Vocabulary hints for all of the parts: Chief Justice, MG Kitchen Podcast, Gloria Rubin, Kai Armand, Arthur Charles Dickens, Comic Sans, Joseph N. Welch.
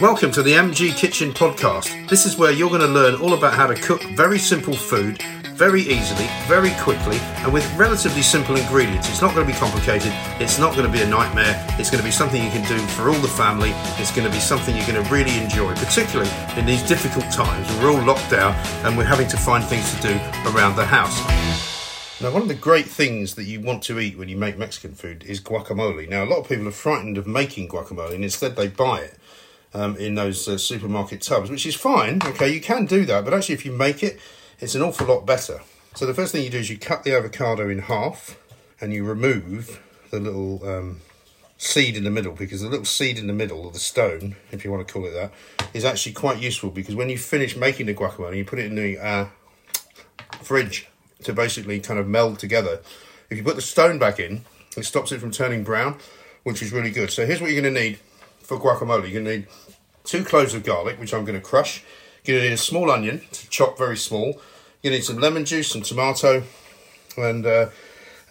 Welcome to the MG Kitchen Podcast. This is where you're going to learn all about how to cook very simple food, very easily, very quickly, and with relatively simple ingredients. It's not going to be complicated. It's not going to be a nightmare. It's going to be something you can do for all the family. It's going to be something you're going to really enjoy, particularly in these difficult times. We're all locked down and we're having to find things to do around the house. Now, one of the great things that you want to eat when you make Mexican food is guacamole. Now, a lot of people are frightened of making guacamole and instead they buy it in those supermarket tubs, which is fine. Okay, you can do that, but actually if you make it, it's an awful lot better. So the first thing you do is you cut the avocado in half and you remove the little seed in the middle, because the little seed in the middle, or the stone, if you want to call it that, is actually quite useful, because when you finish making the guacamole, you put it in the fridge to basically kind of meld together. If you put the stone back in, it stops it from turning brown, which is really good. So here's what you're going to need for guacamole. You're going to need 2 cloves of garlic, which I'm going to crush. You're going to need a small onion to chop very small. You need some lemon juice, some tomato, and a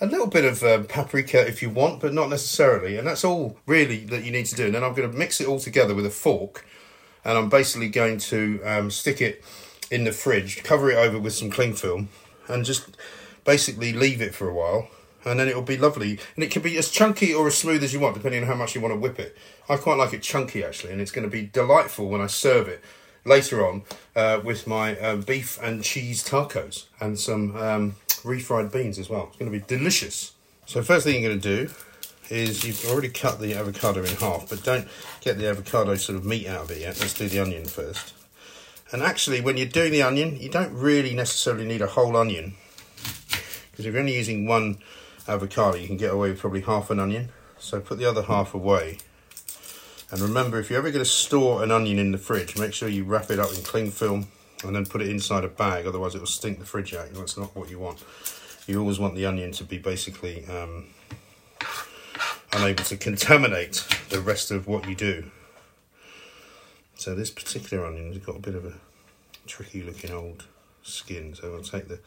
little bit of paprika if you want, but not necessarily. And that's all really that you need to do. And then I'm going to mix it all together with a fork, and I'm basically going to stick it in the fridge, cover it over with some cling film, and just basically leave it for a while, and then it'll be lovely. And it can be as chunky or as smooth as you want, depending on how much you want to whip it. I quite like it chunky, actually, and it's going to be delightful when I serve it later on with my beef and cheese tacos and some refried beans as well. It's going to be delicious. So first thing you're going to do is, you've already cut the avocado in half, but don't get the avocado sort of meat out of it yet. Let's do the onion first. And actually, when you're doing the onion, you don't really necessarily need a whole onion, because if you're only using one avocado, you can get away with probably half an onion. So put the other half away. And remember, if you're ever going to store an onion in the fridge, make sure you wrap it up in cling film and then put it inside a bag. Otherwise, it will stink the fridge out. That's not what you want. You always want the onion to be basically unable to contaminate the rest of what you do. So this particular onion has got a bit of a tricky looking old skin, so I'll take the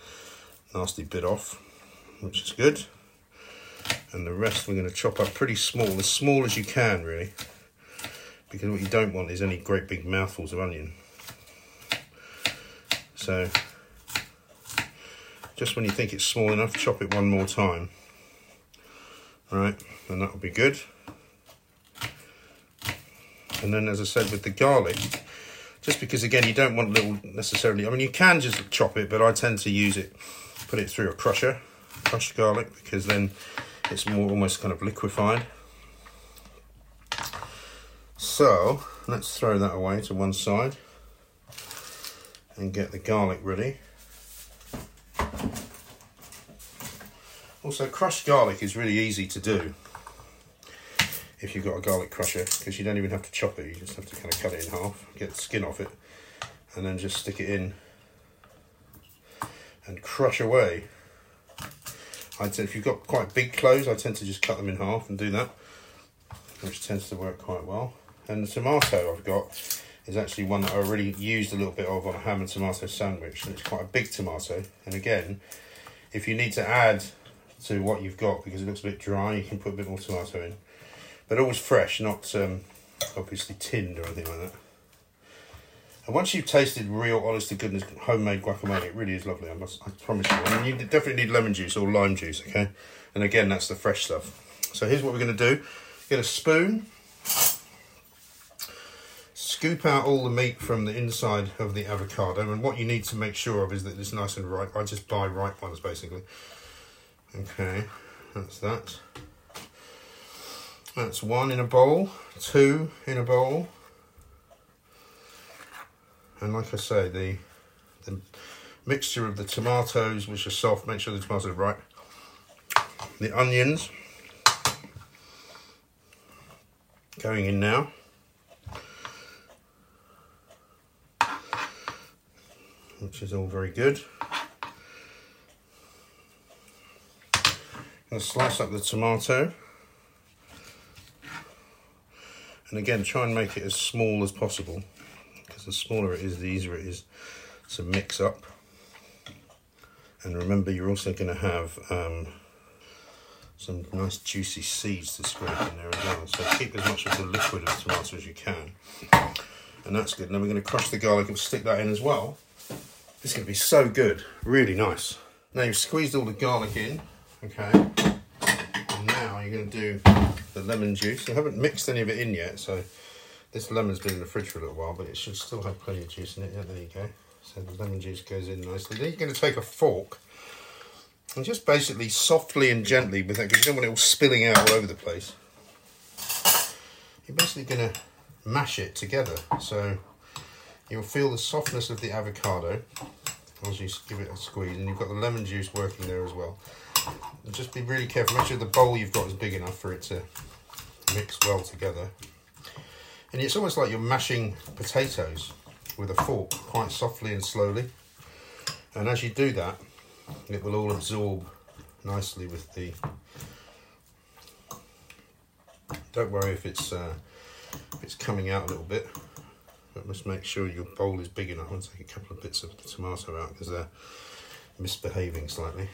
nasty bit off, which is good. And the rest we're going to chop up pretty small as you can, really, because what you don't want is any great big mouthfuls of onion. So just when you think it's small enough, chop it one more time. All right, and that will be good. And then, as I said, with the garlic, just because, again, you don't want little necessarily. I mean, you can just chop it, but I tend to use it, put it through a crusher, crushed garlic, because then it's more almost kind of liquefied. So let's throw that away to one side and get the garlic ready. Also, crushed garlic is really easy to do if you've got a garlic crusher, because you don't even have to chop it. You just have to kind of cut it in half, get the skin off it, and then just stick it in and crush away. If you've got quite big cloves, I tend to just cut them in half and do that, which tends to work quite well. And the tomato I've got is actually one that I already used a little bit of on a ham and tomato sandwich, and it's quite a big tomato. And again, if you need to add to what you've got, because it looks a bit dry, you can put a bit more tomato in. But always fresh, not obviously tinned or anything like that. And once you've tasted real, honest to goodness, homemade guacamole, it really is lovely, I promise you. And you definitely need lemon juice or lime juice, okay? And again, that's the fresh stuff. So here's what we're going to do. Get a spoon, scoop out all the meat from the inside of the avocado. And what you need to make sure of is that it's nice and ripe. I just buy ripe ones, basically. Okay, that's that. That's one in a bowl, two in a bowl. And like I say, the mixture of the tomatoes, which are soft, make sure the tomatoes are ripe. The onions going in now. Which is all very good. I'm going to slice up the tomato. And again, try and make it as small as possible, because the smaller it is, the easier it is to mix up. And remember, you're also going to have some nice juicy seeds to scrape in there as well. So keep as much of the liquid of tomato as you can. and that's good. And then we're going to crush the garlic and stick that in as well. It's going to be so good, really nice. Now you've squeezed all the garlic in, okay, and now you're going to do the lemon juice. I haven't mixed any of it in yet, so this lemon's been in the fridge for a little while, but it should still have plenty of juice in it. Yeah, there you go. So the lemon juice goes in nicely. Then you're going to take a fork and just basically softly and gently with it, because you don't want it all spilling out all over the place. You're basically going to mash it together, so you'll feel the softness of the avocado as you give it a squeeze, and you've got the lemon juice working there as well. And just be really careful, make sure the bowl you've got is big enough for it to mix well together. And it's almost like you're mashing potatoes with a fork, quite softly and slowly, and as you do that it will all absorb nicely with the... Don't worry if it's coming out a little bit, but just make sure your bowl is big enough. I'm going to take a couple of bits of the tomato out because they're misbehaving slightly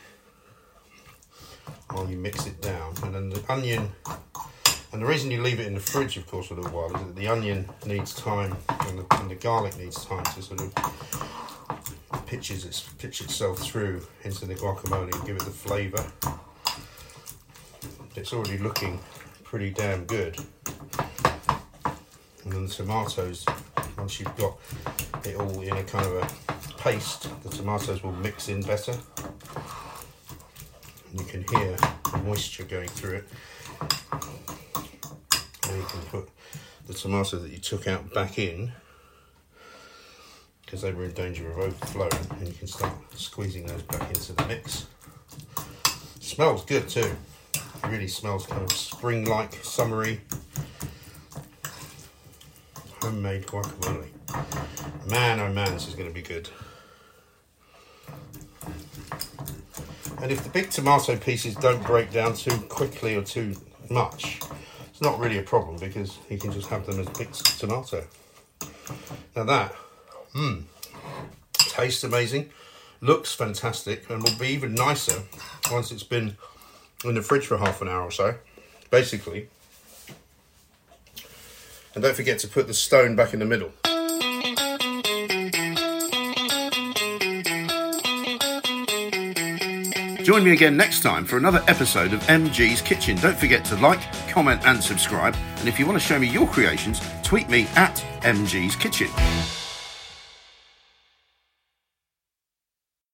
while you mix it down. And then the onion, and the reason you leave it in the fridge of course for a little while is that the onion needs time and the garlic needs time to sort of pitch itself through into the guacamole and give it the flavour. It's already looking pretty damn good. And then the tomatoes, once you've got it all in a kind of a paste, the tomatoes will mix in better. And you can hear the moisture going through it. Now you can put the tomato that you took out back in, because they were in danger of overflowing, and you can start squeezing those back into the mix. Smells good too. It really smells kind of spring-like, summery. Homemade guacamole. Man, oh man, this is going to be good. And if the big tomato pieces don't break down too quickly or too much, it's not really a problem because you can just have them as big tomato. Now that, tastes amazing, looks fantastic, and will be even nicer once it's been in the fridge for half an hour or so, basically. And don't forget to put the stone back in the middle. Join me again next time for another episode of MG's Kitchen. Don't forget to like, comment and subscribe. And if you want to show me your creations, tweet me at MG's Kitchen.